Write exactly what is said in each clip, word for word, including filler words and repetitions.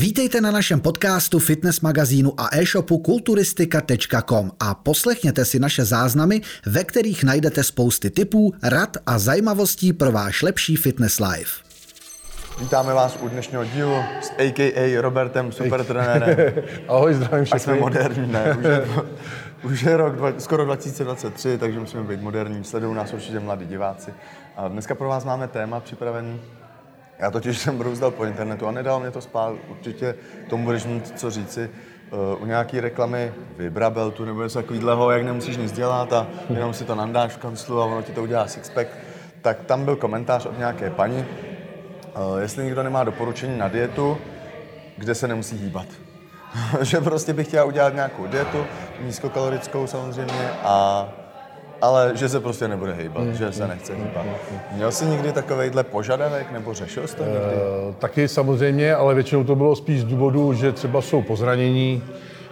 Vítejte na našem podcastu, fitness magazínu a e-shopu kulturistika tečka com a poslechněte si naše záznamy, ve kterých najdete spousty tipů, rad a zajímavostí pro váš lepší fitness life. Vítáme vás u dnešního dílu s á ká á Robertem, supertrenérem. Ahoj, zdravím všechny. A jsme moderní, ne? Už je, to, už je rok dva, skoro dva tisíce dvacet tři, takže musíme být moderní. Sledují nás určitě mladí diváci. A dneska pro vás máme téma připravený. Já totiž jsem brouzdal po internetu a nedal mě to spát. Určitě tomu budeš mít co říci. Uh, u nějaký reklamy Vibrabeltu nebo něco takového, jak nemusíš nic dělat a jenom si to nandáš v kanclu a ono ti to udělá sixpack. Tak tam byl komentář od nějaké paní, uh, jestli někdo nemá doporučení na dietu, kde se nemusí hýbat. Že prostě bych chtěla udělat nějakou dietu, nízkokalorickou samozřejmě, a ale že se prostě nebude hýbat, mm, že se nechce hýbat. Mm, mm, mm. Měl jsi někdy takovejhle požadavek, nebo řešil jsi to někdy? E, taky samozřejmě, ale většinou to bylo spíš z důvodu, že třeba jsou pozranění,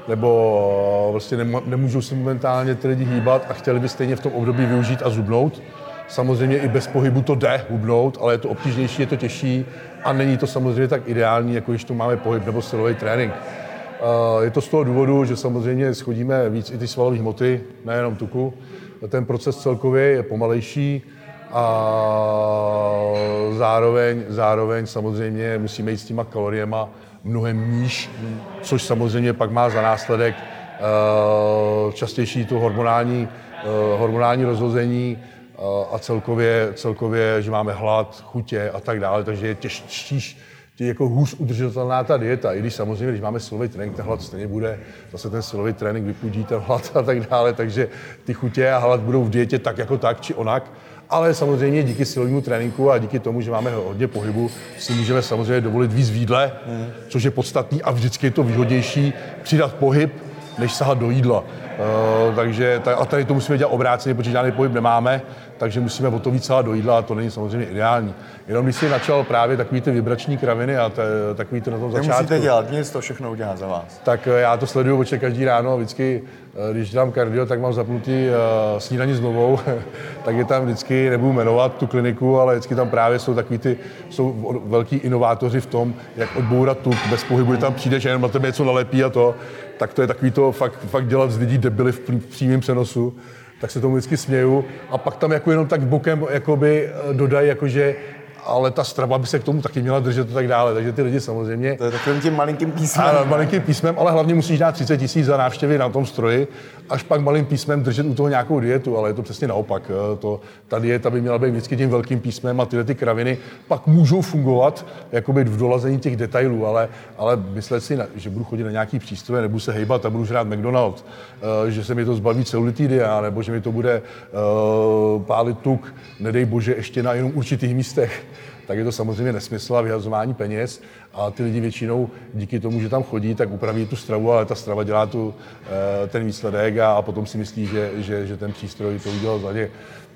nebo vlastně nemůžou si momentálně ty lidi hýbat a chtěli by stejně v tom období využít a zubnout. Samozřejmě i bez pohybu to jde hubnout, ale je to obtížnější, je to těžší a není to samozřejmě tak ideální, jako když tu máme pohyb nebo silový trénink. E, je to z toho důvodu, že samozřejmě schodíme víc i ty svalové hmoty, nejenom tuku. Ten proces celkově je pomalejší a zároveň, zároveň samozřejmě musíme jít s těma kaloriema mnohem níž, což samozřejmě pak má za následek častější to hormonální, hormonální rozhození a celkově, celkově, že máme hlad, chutě a tak dále, takže je těžší, jako hůř udržitelná ta dieta, i když samozřejmě, když máme silový trénink, ten hlad stejně bude, zase ten silový trénink vypudí ten hlad a tak dále, takže ty chutě a hlad budou v dietě tak jako tak či onak, ale samozřejmě díky silovému tréninku a díky tomu, že máme hodně pohybu, si můžeme samozřejmě dovolit víc v jídle, mm. což je podstatný a vždycky je to výhodnější přidat pohyb, než sahat do jídla. Uh, takže, a tady to musíme dělat obráceně, protože žádný pohyb nemáme, takže musíme o to víc sahat do jídla a to není samozřejmě ideální. Jenom když jsi načal právě takový ty vibrační kraviny a te, takový to na tom začátku. Nemusíte dělat nic, to všechno udělá za vás. Tak já to sleduju oče každý ráno, vždycky, když dělám kardio, tak mám zapnutý uh, snídaní s novou, tak je tam vždycky, nebudu jmenovat tu kliniku, ale vždycky tam právě jsou takový ty, jsou velký inovátoři v tom, jak odbourat tuk bez pohybu, je tam přijdeš a jenom na tebe něco nalepí a to, tak to je takový to fakt, fakt dělat z lidí debily v přímém přenosu, tak se tomu vždycky směju a pak tam jako jenom tak bokem jakoby dodají, jakože ale ta strava by se k tomu taky měla držet a tak dále, takže ty lidi samozřejmě... To je takovým tím malinkým písmem. Ano, malinkým písmem, ale hlavně musíš dát třicet tisíc za návštěvy na tom stroji, až pak malým písmem držet u toho nějakou dietu, ale je to přesně naopak. To, ta dieta by měla být vždycky tím velkým písmem a tyhle ty kraviny pak můžou fungovat jakoby v dolazení těch detailů, ale, ale myslet si, že budu chodit na nějaký přístroje, nebudu se hejbat a budu žrát McDonald's, že se mi to zbaví celulitidy, nebo že mi to bude pálit tuk, nedej bože, ještě na jenom určitých místech. Tak je to samozřejmě nesmysl a vyhazování peněz a ty lidi většinou díky tomu, že tam chodí, tak upraví tu stravu, ale ta strava dělá tu, ten výsledek a, a potom si myslí, že, že, že ten přístroj to udělal za ně.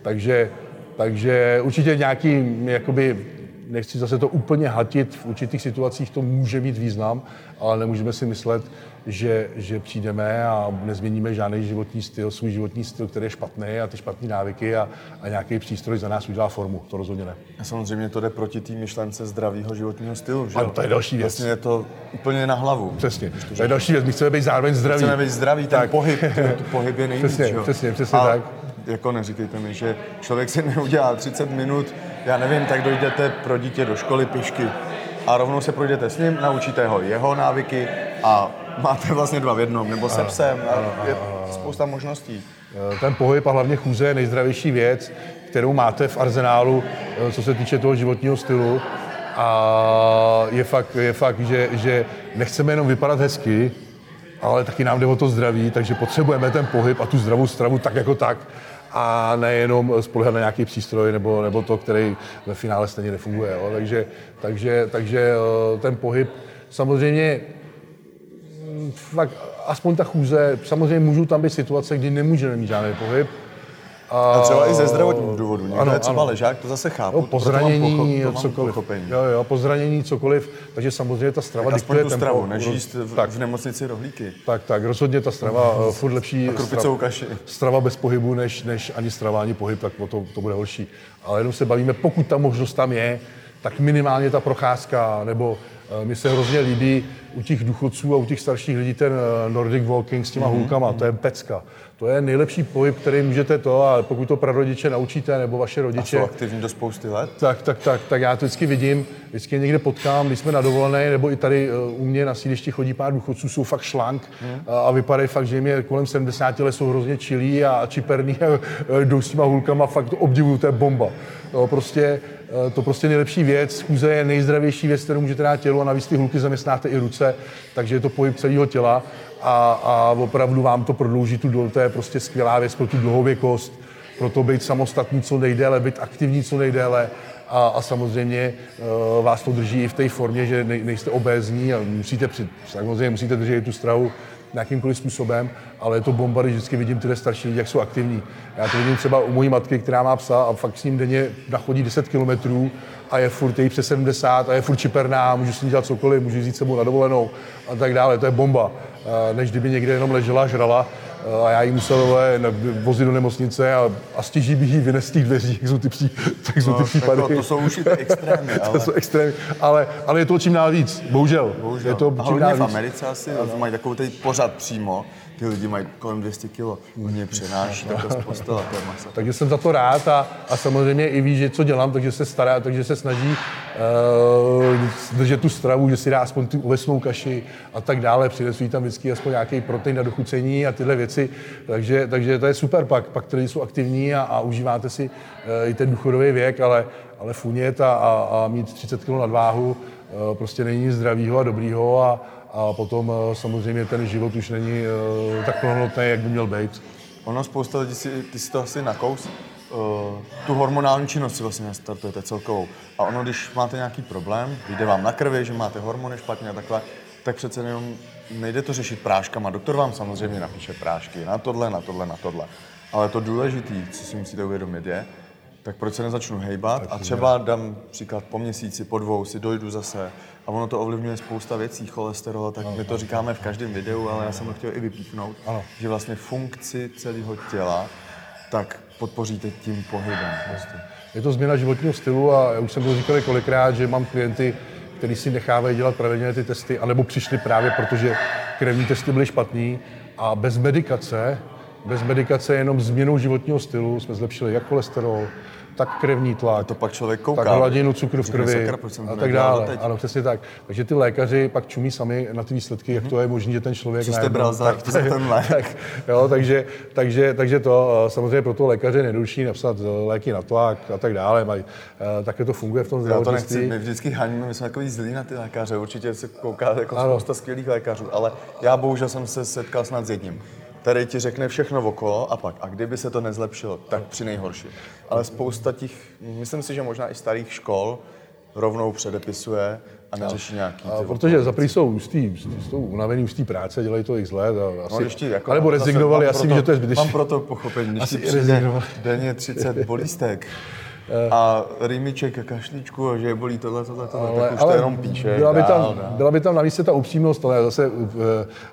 Takže, takže určitě nějaký, jakoby, nechci zase to úplně hatit, v určitých situacích to může mít význam, ale nemůžeme si myslet, že, že přijdeme a nezměníme žádný životní styl, svůj životní styl, který je špatný a ty špatné návyky a, a nějaký přístroj za nás udělá formu, to rozhodně ne. A samozřejmě to jde proti té myšlence zdravého životního stylu, že? Ano, to je další věc. Vlastně je to úplně na hlavu. Přesně, to je další věc, my chceme být zároveň zdraví. Chceme být zdraví, ten tak. pohyb, ten pohyb je nejvíc, přesně, jo? Přesně, přesně a... tak. Jako neříkejte mi, že člověk si neudělá třicet minut, já nevím, tak dojdete pro dítě do školy pěšky a rovnou se projdete s ním, naučíte ho jeho návyky a máte vlastně dva v jednom, nebo se psem, je spousta možností. Ten pohyb a hlavně chůze je nejzdravější věc, kterou máte v arzenálu, co se týče toho životního stylu. A je fakt, je fakt že, že nechceme jenom vypadat hezky, ale taky nám jde o to zdraví, takže potřebujeme ten pohyb a tu zdravou stravu tak jako tak. A nejenom spoléhat na nějaký přístroj nebo, nebo to, který ve finále stejně nefunguje. Jo. Takže, takže, takže ten pohyb samozřejmě, fakt, aspoň ta chůze, samozřejmě můžou tam být situace, kdy nemůžeme mít žádný pohyb. A třeba i ze zdravotních důvodů. Někdo ano, je třeba ano. Ležák, to zase chápu. Jo, pozranění, mám cokoliv. Jo, jo, pozranění, cokoliv. Takže samozřejmě ta strava tak diktuje tempo. Stravu, než jíst v, tak, v nemocnici rohlíky. Tak, tak, rozhodně ta strava, no, furt lepší. A krupicou kaši. Strava bez pohybu, než, než ani strava, ani pohyb, tak to, to bude horší. Ale jenom se bavíme, pokud ta možnost tam je, tak minimálně ta procházka, nebo Mně se hrozně líbí u těch důchodců a u těch starších lidí ten Nordic walking s těma mm-hmm. hulkama, to je pecka. To je nejlepší pohyb, který můžete to, a pokud to prarodiče naučíte, nebo vaše rodiče. A jsou aktivní do spousty let? Tak, tak, tak, tak já to vždycky vidím, vždycky někde potkám, když jsme na dovolené, nebo i tady u mě na sídlišti chodí pár důchodců, jsou fakt šlank mm. a vypadají fakt, že jim je kolem sedmdesáti let, jsou hrozně čilí a čiperní a jdou s těma hulkama, fakt obdivuju, to je bomba. No, prostě, to prostě nejlepší věc, schůze je nejzdravější věc, kterou můžete dát tělu, a navíc ty hulky zaměstnáte i ruce, takže je to pohyb celého těla a, a opravdu vám to prodlouží tu dol, to je prostě skvělá věc pro tu dlouhověkost, pro to být samostatný co nejdéle, být aktivní co nejdéle a, a samozřejmě e, vás to drží i v té formě, že nej, nejste obézní a musíte, při, samozřejmě musíte držet tu stravu nějakýmkoliv způsobem, ale je to bomba, když vždycky vidím tyhle starší lidi, jak jsou aktivní. Já to vidím třeba u mojí matky, která má psa a fakt s ním denně nachodí deset kilometrů a je furt její přes sedmdesát a je furt čiperná, můžu s ní dělat cokoliv, můžu jít s sebou na dovolenou a tak dále, to je bomba. Než kdyby někde jenom ležela, žrala a já jí musel vozit do nemocnice a, a stěží bych jí vynést z těch dveří, jak jsou ty, pří, jak jsou ty no, případy. To jsou už extrémy, ale... To jsou extrémy, ale, ale je to čím dál víc, bohužel. bohužel. Je to a čím dál víc. V Americe asi a... mají takovou teď pořád přímo, ty lidi mají kolem dvě stě kilo, mě přenáší takhle z postele. Takže jsem za to rád a, a samozřejmě i ví, že co dělám, takže se stará, takže se snaží uh, držet tu stravu, že si dá aspoň tu ovesnou kaši a tak dále, přinesují tam vždycky aspoň nějaký protein na dochucení a tyhle věci, takže, takže to je super pak, pak ty lidi jsou aktivní a, a užíváte si uh, i ten důchodový věk, ale, ale funět a, a, a mít třicet kilo nadváhu uh, prostě není nic zdravýho a dobrýho a A potom samozřejmě ten život už není uh, tak plnohodnotný, jak by měl být. Ono spousta lidí, si, ty si to asi nakous, uh, tu hormonální činnost si vlastně nastartujete celkovou. A ono, když máte nějaký problém, jde vám na krvi, že máte hormony špatně a takhle, tak přece jenom nejde to řešit práškama. Doktor vám samozřejmě napíše prášky na tohle, na tohle, na tohle. Ale to důležité, co si musíte uvědomit, je, tak proč se nezačnu hejbat a třeba dám příklad po měsíci, po dvou si dojdu zase a ono to ovlivňuje spousta věcí, cholesterol, tak my to říkáme v každém videu, ale já jsem to chtěl i vypíchnout, že vlastně funkci celého těla tak podpoříte tím pohybem. Prostě. Je to změna životního stylu a já už jsem to říkal kolikrát, že mám klienty, kteří si nechávají dělat pravidelně ty testy, anebo přišli právě protože krevní testy byly špatný a bez medikace Bez medikace jenom změnou životního stylu jsme zlepšili jak cholesterol, tak krevní tlak, a to pak člověk kouká, tak hladinu cukru v krvi a tak dále. Ano, přesně tak. Takže ty lékaři pak čumí sami na ty výsledky, jak to je možné, že ten člověk... Co jste bral za ten lék. Tak, jo, takže, takže, takže to samozřejmě pro toho lékaře nejdůležší napsat léky na tlak a tak dále. Maj, také to funguje v tom zdravotnictví. Já to nechci, my vždycky haníme, my jsme takový zlí na ty lékaře, určitě se kouká jako spousta skvělých lékařů, ale já bohužel jsem se setkal snad s jedním. Tady ti řekne všechno okolo a pak. A kdyby se to nezlepšilo, tak při nejhorší. Ale spousta těch, myslím si, že možná i starých škol rovnou předepisuje a neřeší nějaký... A protože zaprý jsou ústý, jsou unavený ústý práce, dělají to x let a asi... No, ještě, jako nebo rezignovali, asi vím, že to je zbytečný. Mám proto pochopení, když si přijde denně třicet bolístek. A rýmiček a kašličku a že je bolí tohle, tohle, tohle, ale, tak už to jenom píše. Byla by tam, byla by tam navíc ta upřímnost, ale zase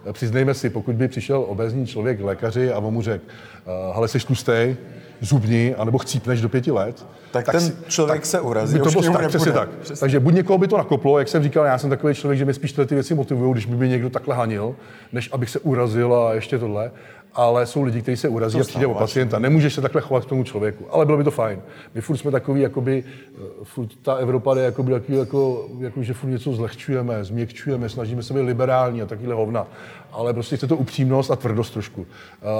e, přiznejme si, pokud by přišel obézní člověk k lékaři a on mu řekl, hele, seš tlustej, zubni, anebo chcípneš do pěti let. Tak, tak ten si, člověk tak, se urazí. To tak, přesně tak. Přesně. Takže buď někoho by to nakoplo, jak jsem říkal, já jsem takový člověk, že mě spíš tyhle ty věci motivují, když by mě někdo takhle hanil, než abych se urazil a ještě tohle. Ale jsou lidi, kteří se urazí to a přijde o pacienta. Nemůžeš se takhle chovat k tomu člověku, ale bylo by to fajn. My furt jsme takový, jakoby, furt ta Evropa jde, jakoby, jako, jako, že furt něco zlehčujeme, změkčujeme, snažíme se být liberální a takovýhle hovna. Ale prostě chce to upřímnost a tvrdost trošku.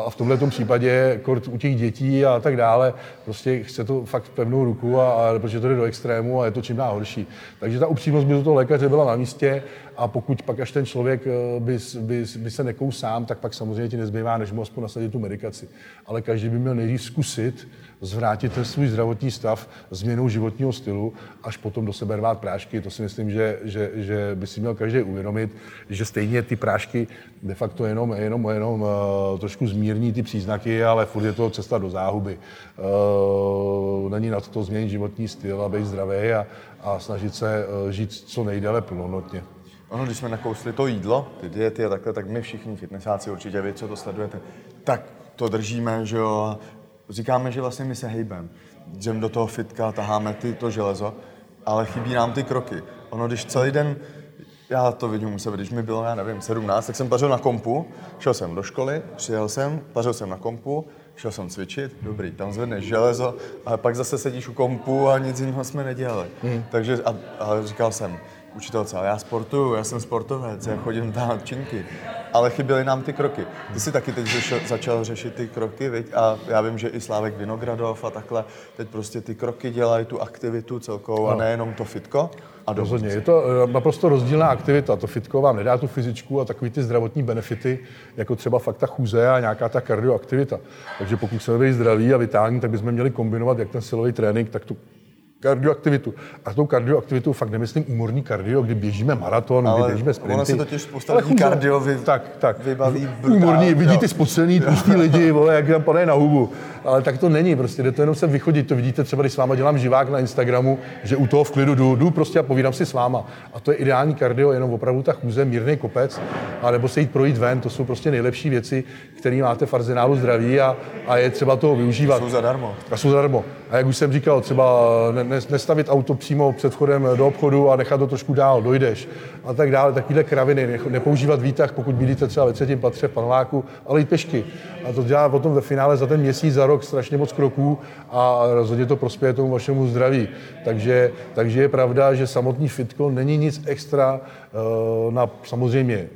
A v tomto případě, kort u těch dětí a tak dále, prostě chce to fakt pevnou ruku, a, a protože to jde do extrému a je to čím dál horší. Takže ta upřímnost by do toho lékaře byla na místě a pokud pak až ten člověk by, by, by se nekousl sám, tak pak samozřejmě ti nezbývá, než mu aspoň nasadit tu medikaci. Ale každý by měl nejdřív zkusit zvrátit ten svůj zdravotní stav změnou životního stylu, až potom do sebe rvát prášky. To si myslím, že, že, že by si měl každý uvědomit, že stejně ty prášky de facto jenom, jenom, jenom uh, trošku zmírní ty příznaky, ale furt je to cesta do záhuby. Uh, není nad to změnit životní styl a být zdravý a, a snažit se uh, žít co nejdéle plnohodnotně. Ono, když jsme nakousli to jídlo, ty diety a takhle, tak my všichni fitnessáci určitě, vy, co to sledujete, tak to držíme, že jo. Říkáme, že vlastně my se hejbeme, jdeme do toho fitka, taháme ty, to železo, ale chybí nám ty kroky. Ono, když celý den Já to vidím u sebe, když mi bylo, já nevím, sedmnáct, tak jsem pařil na kompu, šel jsem do školy, přijel jsem, pařil jsem na kompu, šel jsem cvičit, dobrý, tam zvedneš železo, ale pak zase sedíš u kompu a nic jiného jsme nedělali. Hmm. Takže, a, a říkal jsem učitelce, ale já sportuju, já jsem sportovec, já chodím dát činky, ale chyběly nám ty kroky. Ty jsi taky teď řešil, začal řešit ty kroky, viď? A já vím, že i Slávek Vinogradov a takhle, teď prostě ty kroky dělají tu aktivitu celkovou a nejenom to fitko. A rozhodně, je to naprosto rozdílná aktivita, to fitko vám nedá tu fyzičku a takový ty zdravotní benefity, jako třeba fakt ta chůze a nějaká ta kardioaktivita. Takže pokud chceme být zdraví a vitální, tak bychom měli kombinovat jak ten silový trénink, tak tu kardioaktivitu. A tou kardioaktivitu fakt nemyslím úmorní kardio, kdy běžíme maraton, ale kdy běžíme sprinty. Ale ono se totiž spousta lidí kardio vy, tak, tak. vybaví. Úmorní, vidí ty spocený tlustý lidi, vole, jak tam padají na hubu. Ale tak to není prostě, jde to jenom sem vychodit. To vidíte třeba, když s váma dělám živák na Instagramu, že u toho v klidu jdu, jdu prostě a povídám si s váma. A to je ideální kardio, jenom opravdu ta chůze, mírný kopec, anebo se jít projít ven, to jsou prostě nejlepší věci, které máte v arzenálu zdraví a, a je třeba toho využívat. A jsou zadarmo. A jsou zadarmo. A jak už jsem říkal, třeba nestavit auto přímo před vchodem do obchodu a nechat to trošku dál, dojdeš a tak dále, takovýhle kraviny, nepoužívat výtah, pokud bydlíte třeba ve třetím patře v paneláku, ale jít pešky. A to dělá potom ve finále za ten měsíc, za rok strašně moc kroků a rozhodně to prospěje tomu vašemu zdraví. Takže, takže je pravda, že samotný fitko není nic extra, na, samozřejmě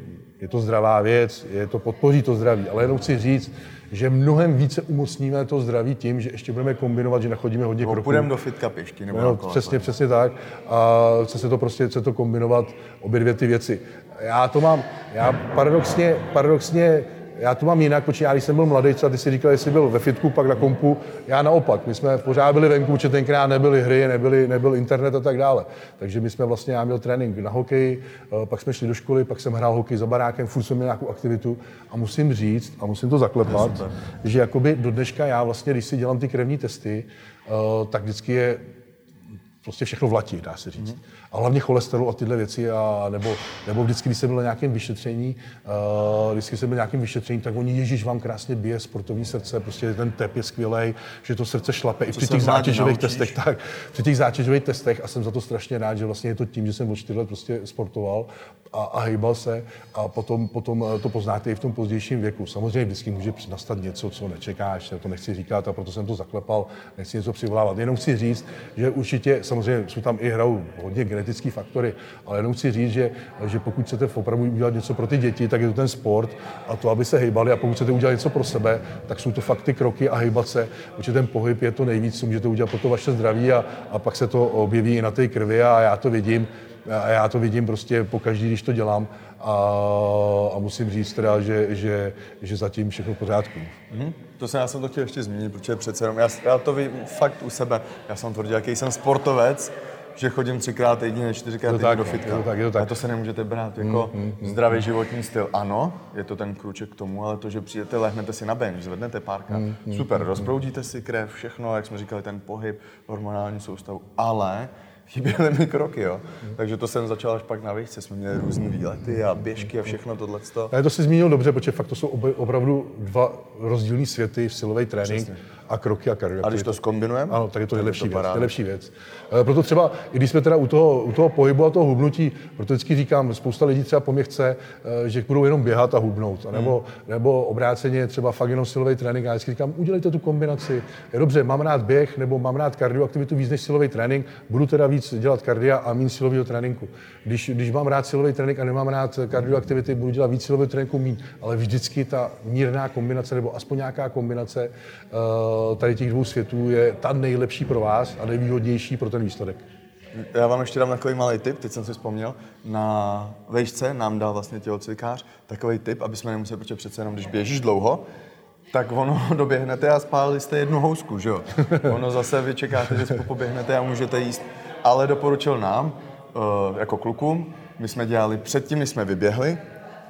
je to zdravá věc, je to podpoří to zdraví, ale jenom chci říct, že mnohem více umocníme to zdraví tím, že ještě budeme kombinovat, že nachodíme hodně kroků. Půjdeme do fitka pěšky nebo no, přesně, přesně tak. A chce se to prostě chce to kombinovat obě dvě ty věci. Já to mám, já paradoxně, paradoxně já to mám jinak, protože já když jsem byl mladý, třeba ty si říkal, jestli byl ve fitku, pak na kompu, já naopak, my jsme pořád byli venku, protože tenkrát nebyly hry, nebyly, nebyl internet a tak dále. Takže my jsme vlastně, já měl trénink na hokeji, pak jsme šli do školy, pak jsem hrál hokej za barákem, furt jsem měl nějakou aktivitu a musím říct, a musím to zaklepat, že jakoby do dneška já vlastně, když si dělám ty krevní testy, tak vždycky je prostě všechno vlatí, dá se říct. A hlavně cholesterol a tyhle věci, a nebo, nebo vždycky, když jsem byl na nějakém vyšetření, uh, vždycky jsem byl na nějakém vyšetření, tak oni, ježíš, vám krásně bije sportovní srdce, prostě ten tep je skvělej, že to srdce šlape i při těch zátěžových testech. Tak, při těch zátěžových testech a jsem za to strašně rád, že vlastně je to tím, že jsem od čtyř let prostě sportoval a, a hejbal se a potom, potom to poznáte i v tom pozdějším věku. Samozřejmě vždycky může nastat něco, co nečekáš, já to nechci říkat a proto jsem to zaklepal, nechci něco přivolávat. Jenom chci říct, že určitě, samozřejmě jsou tam i hrajou hodně genetický faktory, ale jenom chci říct, že, že pokud chcete opravdu udělat něco pro ty děti, tak je to ten sport a to, aby se hejbali a pokud chcete udělat něco pro sebe, tak jsou to fakt ty kroky a hejbat se, protože ten pohyb je to nejvíc, co můžete udělat pro to vaše zdraví a, a pak se to objeví i na té krvi a já to vidím a já to vidím prostě pokaždý, když to dělám a, a musím říct teda, že, že, že zatím všechno v pořádku. Mm-hmm. To jsem, já jsem to chtěl ještě zmínit, protože přece jenom, já, já to vím fakt u sebe, já jsem tvrdil, jaký jsem sportovec, že chodím třikrát týdně, čtyřikrát týdně tak, do fitka. To tak, to tak. A to se nemůžete brát jako mm, mm, zdravý mm. životní styl. Ano, je to ten krůček k tomu, ale to, že přijete, lehnete si na bench, zvednete párkrát, mm, super, mm, rozproudíte si krev, všechno, jak jsme říkali, ten pohyb, hormonální soustavu, ale chyběly mi kroky, jo. Takže to jsem začal až pak na výšce. Jsme měli různé výlety a běžky a všechno tohleto. Ale to jsi zmínil dobře, protože fakt to jsou opravdu dva rozdílný světy, silový trénink Přesně. a kroky a kardio. A když to zkombinujeme? Ano, tak je to nejlepší věc, nejlepší věc. Proto třeba, i když jsme teda u toho, u toho pohybu a toho hubnutí, proto vždycky říkám, spousta lidí třeba po mě chce, že budou jenom běhat a hubnout. A nebo, hmm. nebo obráceně třeba fakt jenom silový trénink. A já vždycky říkám, udělejte tu kombinaci. Je dobře, mám rád běh nebo mám rád kardioaktivitu víc než silový trénink, budu teda víc dělat kardia a míň silového tréninku. Když, když mám rád silový trénink a nemám rád kardioaktivity, budu dělat víc silového tréninku, míň. Ale vždycky ta mírná kombinace nebo aspoň nějaká kombinace uh, tady těch dvou světů je ta nejlepší pro vás a nejvýhodnější pro ten výsledek. Já vám ještě dám takový malý tip, teď jsem si vzpomněl, na vejšce nám dal vlastně tělocvikář takový tip, aby jsme nemuseli, protože přece jenom když běžíš dlouho, tak ono doběhnete a spálili jste jednu housku, že jo? Ono zase vy čekáte, že poběhnete a můžete jíst. Ale doporučil nám, jako klukům, my jsme dělali předtím, my jsme vyběhli,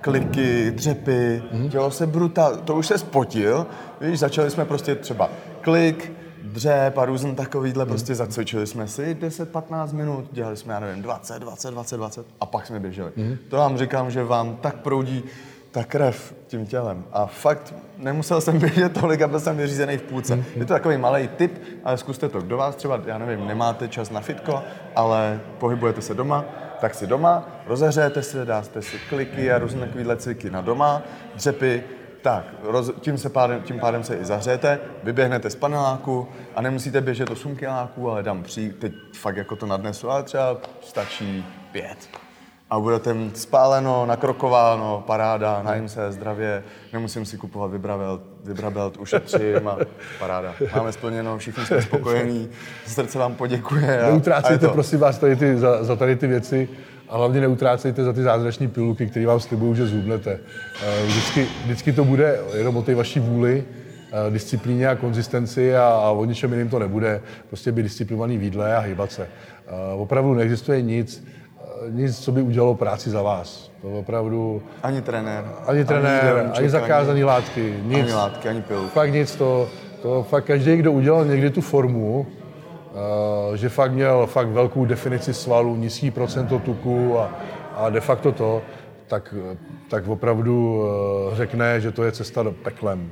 kliky, dřepy, dělalo se brutál, to už se spotil, víš, začali jsme prostě třeba klik, dřep a různý takovýhle, prostě zacvičili jsme si deset patnáct minut, dělali jsme, já nevím, dvacet, dvacet, dvacet, dvacet a pak jsme běželi. To vám říkám, že vám tak proudí ta krev tím tělem. A fakt nemusel jsem běžet tolik, aby jsem vyřízený v půlce. Mm-hmm. Je to takový malej tip, ale zkuste to. Kdo vás třeba, já nevím, nemáte čas na fitko, ale pohybujete se doma, tak si doma, rozehřejete se, dáte si kliky a různé takovýhle cviky na doma, dřepy, tak, roz, tím, se pádem, tím pádem se i zahřejete, vyběhnete z paneláku a nemusíte běžet osm kiláků, ale dám přijít, teď fakt jako to nadnesu, ale třeba stačí pět. A budete mít spáleno, nakrokováno, paráda, najím se, zdravě, nemusím si kupovat Vibrabelt, Vibrabelt ušetřím a paráda. Máme splněno, všichni jsme spokojení, srdce vám poděkuje. A, neutrácejte, a prosím vás, tady ty, za, za tady ty věci a hlavně neutrácejte za ty zázrační pilulky, které vám slibuju, že zhubnete. Vždycky, vždycky to bude jenom o té vaší vůli, disciplíně a konzistenci a, a o ničem jiným to nebude. Prostě být disciplinovaný v jídle a hýbat se. Opravdu neexistuje nic, nic, co by udělalo práci za vás. To opravdu... Ani trenér. Ani trenér, ani, ani zakázané látky, nic. Ani látky, ani pilulky. Fakt nic, to, to fakt každý, kdo udělal někdy tu formu, uh, že fakt měl fakt velkou definici svalů, nízký procento tuku a, a de facto to, tak, tak opravdu uh, řekne, že to je cesta do peklem.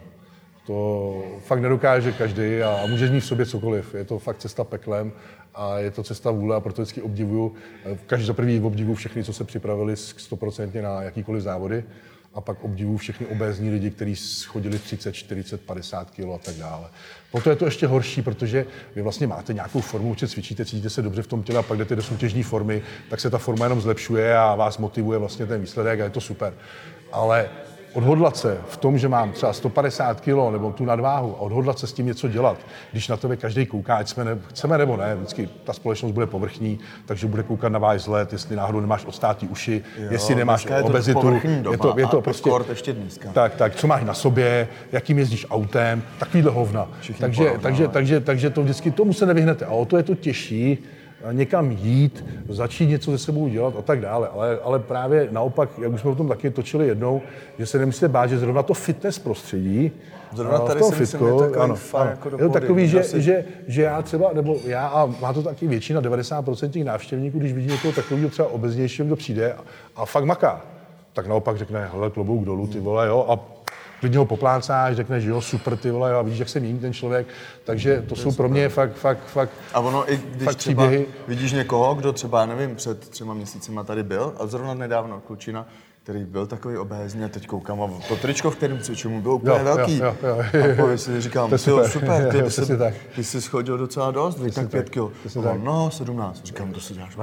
To fakt nedokáže každý a, a můžeš mít v sobě cokoliv. Je to fakt cesta peklem. A je to cesta vůle a proto vždycky obdivuju, každý za první obdivuju všechny, co se připravili stoprocentně na jakýkoliv závody a pak obdivuju všechny obézní lidi, kteří schodili třicet, čtyřicet, padesát kilo a tak dále. Proto je to ještě horší, protože vy vlastně máte nějakou formu, že cvičíte, cítíte se dobře v tom těle a pak jdete do soutěžní formy, tak se ta forma jenom zlepšuje a vás motivuje vlastně ten výsledek a je to super. Ale odhodlat se v tom, že mám třeba sto padesát kilo nebo tu nadváhu a odhodlat se s tím něco dělat, když na tebe každý kouká, ať jsme ne, chceme nebo ne, vždycky ta společnost bude povrchní, takže bude koukat na váš vzhled, jestli náhodou nemáš ostátý uši, jo, jestli nemáš je obezitu, to doma, je to, je to prostě, ještě tak, tak, co máš na sobě, jakým jezdíš autem, takovýhle hovna. Takže, porovná, takže, takže, takže to vždycky tomu se nevyhnete a o to je to těžší, někam jít, začít něco se sebou dělat a tak dále, ale, ale právě naopak, jak už jsme o tom taky točili jednou, že se nemusíte bát, že zrovna to fitness prostředí, zrovna tady si fitko, myslím, je ano, fakt, ano, jako do je to pody, takový, že, si... že, že já třeba, nebo já a má to taky většina, devadesát procent těch návštěvníků, když vidí někoho takového třeba obeznějšího, kdo přijde a, a fakt maká, tak naopak řekne, hele, klobouk dolů, ty vole, jo, a klidně ho poplácáš, řekneš, že jo, super, ty vole, a vidíš, jak se mění ten člověk, takže to, to jsou pro mě fakt, fakt, fakt a ono, i když třeba příběhy. Vidíš někoho, kdo třeba, nevím, před třema měsícima tady byl, a zrovna nedávno klučina, který byl takový obézní a teď koukám a to tričko, v kterém cviču, mu bylo úplně jo, velký. Jo, jo, jo. A pověděl si, říkám, to super, super ty, jo, ty, jsi, ty jsi schodil docela dost, víš, tak pět kilo. No, sedmnáct, říkám, to si děláš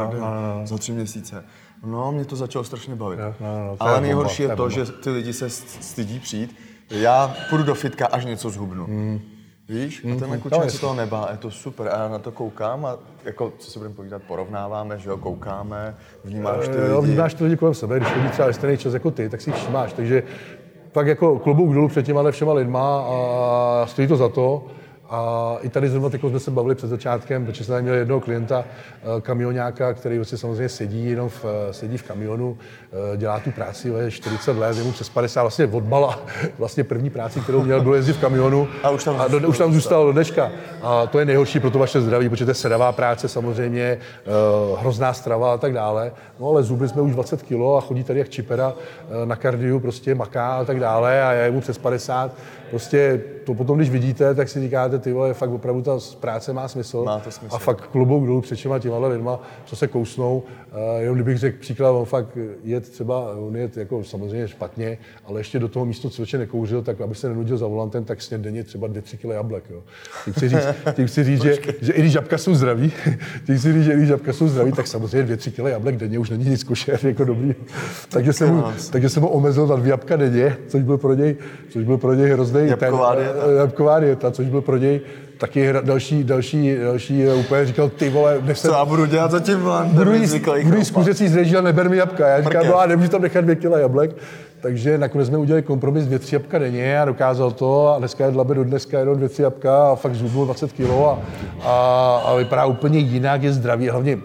za tři měsíce. No, mě to začalo strašně bavit. No, no, no, ale nejhorší bomba, je to, bomba. Že ty lidi se stydí přijít. Já půjdu do fitka, až něco zhubnu. Mm. Víš? Mm. A tenhle klučina no, se toho nebá. Je to super. A já na to koukám a jako, co se budeme povídat, porovnáváme, že jo, koukáme, vnímáš ty lidi. No, vnímáš ty lidi kolem sebe. Když lidi třeba stejný čas jako ty, tak si všimáš. Takže tak jako klobouk dolů před těma všema lidma a stojí to za to. A i tady zrovna teď jsme se bavili před začátkem, protože jsme měli jednoho klienta, kamionáka, který vlastně samozřejmě sedí jenom v, sedí v kamionu, dělá tu práci čtyřicet let, je mu přes padesát, vlastně odmala, vlastně první práci, kterou měl, bylo jezdit v kamionu a už tam, a do, už tam zůstal do dneška. A to je nejhorší pro to vaše zdraví, protože to je sedavá práce samozřejmě, hrozná strava a tak dále. No ale zubli jsme už dvacet kilo a chodí tady jak čipera na kardiu, prostě maká a tak dále a je mu přes padesát. Prostě to potom, když vidíte, tak si říkáte, ty vole, fakt opravdu ta práce má smysl. Má to smysl. A fakt klobouk dolů před těma těma lidma, co se kousnou. Uh, jenom kdybych řekl příklad, on fakt je třeba, on je jako samozřejmě špatně, ale ještě do toho místo cviče nekouřil, tak aby se nenudil za volantem, tak sně denně třeba dvě tři kilo jablek. Jo. Tím chci říct, tím chci říct že, že i když jabka jsou zdraví, tím chci říct, že i když jabka jsou zdraví, tak samozřejmě dvě tři kilo jablek denně už není nic košer, jako dobrý. takže, jsem mu, takže jsem ho omezil na dvě jabka denně, což byl pro něj, což byl pro něj hrozný jabková dieta. Jabková dieta, což byl pro něj taky další, další, další úplně říkal, ty vole, nech se... Co já budu dělat za tím vlandem zvyklých? Budu jí z kuřecí zreží a neber mi jabka. Já říkám, no a nemůžu tam nechat dvě kila jablek. Takže nakonec jsme udělali kompromis dvě, tři jabka denně a dokázal to a dneska je dlabe do dneska jenom dvě, tři jabka a fakt zhubnul dvacet kilo a, a, a vypadá úplně jinak, je zdravý a hlavně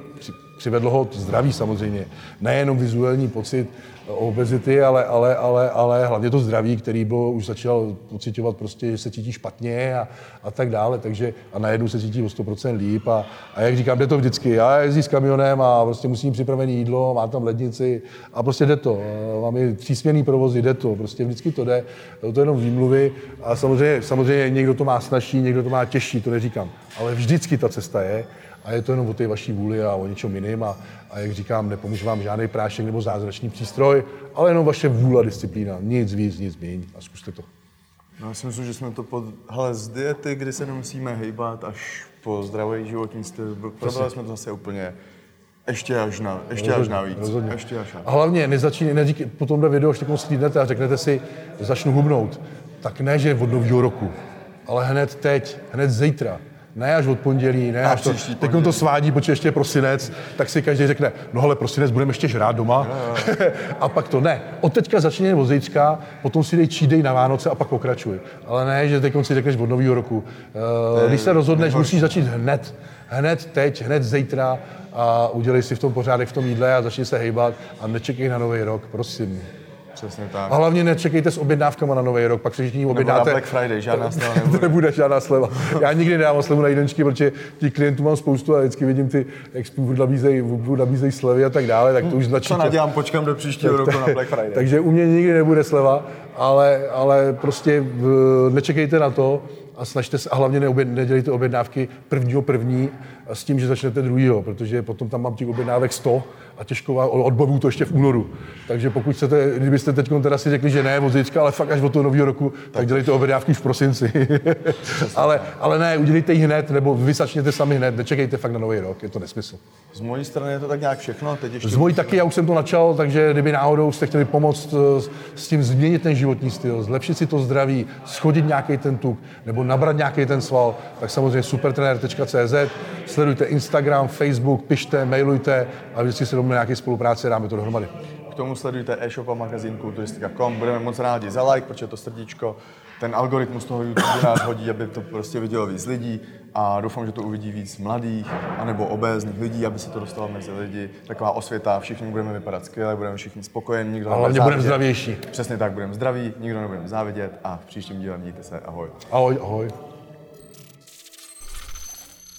přivedlo ho zdraví samozřejmě. Nejenom vizuální pocit obezity, ale, ale, ale, ale hlavně to zdraví, který bylo, už začal pociťovat prostě, že se cítí špatně a, a tak dále, takže a najednou se cítí o sto procent líp a, a jak říkám, jde to vždycky, já jezdím s kamionem a prostě musím mít připravené jídlo, mám tam lednici a prostě jde to, mám i třísměnný provozy, jde to, prostě vždycky to jde, to jenom výmluvy a samozřejmě, samozřejmě někdo to má snazší, někdo to má těžší, to neříkám, ale vždycky ta cesta je. A je to jenom o té vaší vůli a o něčem jiném. A, a jak říkám, nepomůže vám žádný prášek nebo zázračný přístroj, ale jenom vaše vůle a disciplína. Nic víc, nic míň. A zkuste to. No, já si myslím, že jsme to pod... Hele, z diety, kdy se nemusíme hejbat, až po zdravý životní styl, probrali jsme to zase úplně... Ještě až na, ještě rozhodně, až na víc. Rozhodně. Ještě až na. A hlavně nezačínej, neříkej, po tomhle videu, až takovou slídnete a řeknete si, začnu hubnout. Tak ne, že od nového roku, ale hned teď, hned zítra. Ne až od pondělí, ne až to, teď to svádí, protože ještě je prosinec, tak si každý řekne, no hele, prosinec, budeme ještě žrát doma. No, no. A pak to ne. Od teďka začínej od zítřka, potom si dej čídej na Vánoce a pak pokračuj. Ale ne, že teď si řekneš od nového roku. Ne, když se rozhodneš, musíš začít hned. Hned teď, hned zítra a udělej si v tom pořádek v tom jídle a začni se hejbat a nečekej na nový rok, prosím. Přesně tak. A hlavně nečekejte s objednávkama na nový rok, pak přežitím objednáte... Nebo na Black Friday, žádná sleva nebude. Nebude žádná sleva. Já nikdy nedávám slevu na jídenčky, protože těch klientů mám spoustu a vždycky vidím ty, jak spolu nabízejí slevy a tak dále, tak to už značí... Co nadělám, počkám do příštího roku na Black Friday. Takže u mě nikdy nebude sleva, ale, ale prostě nečekejte na to. A snažte se, a hlavně neobjed, nedělejte objednávky prvního první s tím, že začnete druhýho, protože potom tam mám těch objednávek sto a těžko odbavu to ještě v únoru. Takže pokud chcete, kdybyste teď teda si řekli, že ne od zítřka, ale fakt až od toho nového roku, tak, tak dělejte objednávky v prosinci. ale, ale ne, udělejte ji hned, nebo vy začněte sami hned, nečekejte fakt na nový rok, je to nesmysl. Z mojí strany je to tak nějak všechno. Teď ještě z mojí taky, já už jsem to načal, takže kdyby náhodou jste chtěli pomoct s tím změnit ten životní styl, zlepšit si to zdraví, schodit nějaký ten tuk, nebo nabrat nějaký ten sval, tak samozřejmě supertrener tečka cé zet, sledujte Instagram, Facebook, pište, mailujte a vždycky se domluví nějaké spolupráce, dáme to dohromady. K tomu sledujte e-shop a magazín kulturistika tečka com, budeme moc rádi za like, protože to srdíčko, ten algoritmus toho YouTube nás hodí, aby to prostě vidělo víc lidí a doufám, že to uvidí víc mladých anebo obézních lidí, aby se to dostalo mezi lidi. Taková osvěta, všichni budeme vypadat skvěle, budeme všichni spokojeni, nikdo nebude závidět. Ale budeme zdravější. Přesně tak, budeme zdraví, nikdo nebudeme závidět a v příštím díle mějte se, ahoj. Ahoj, ahoj.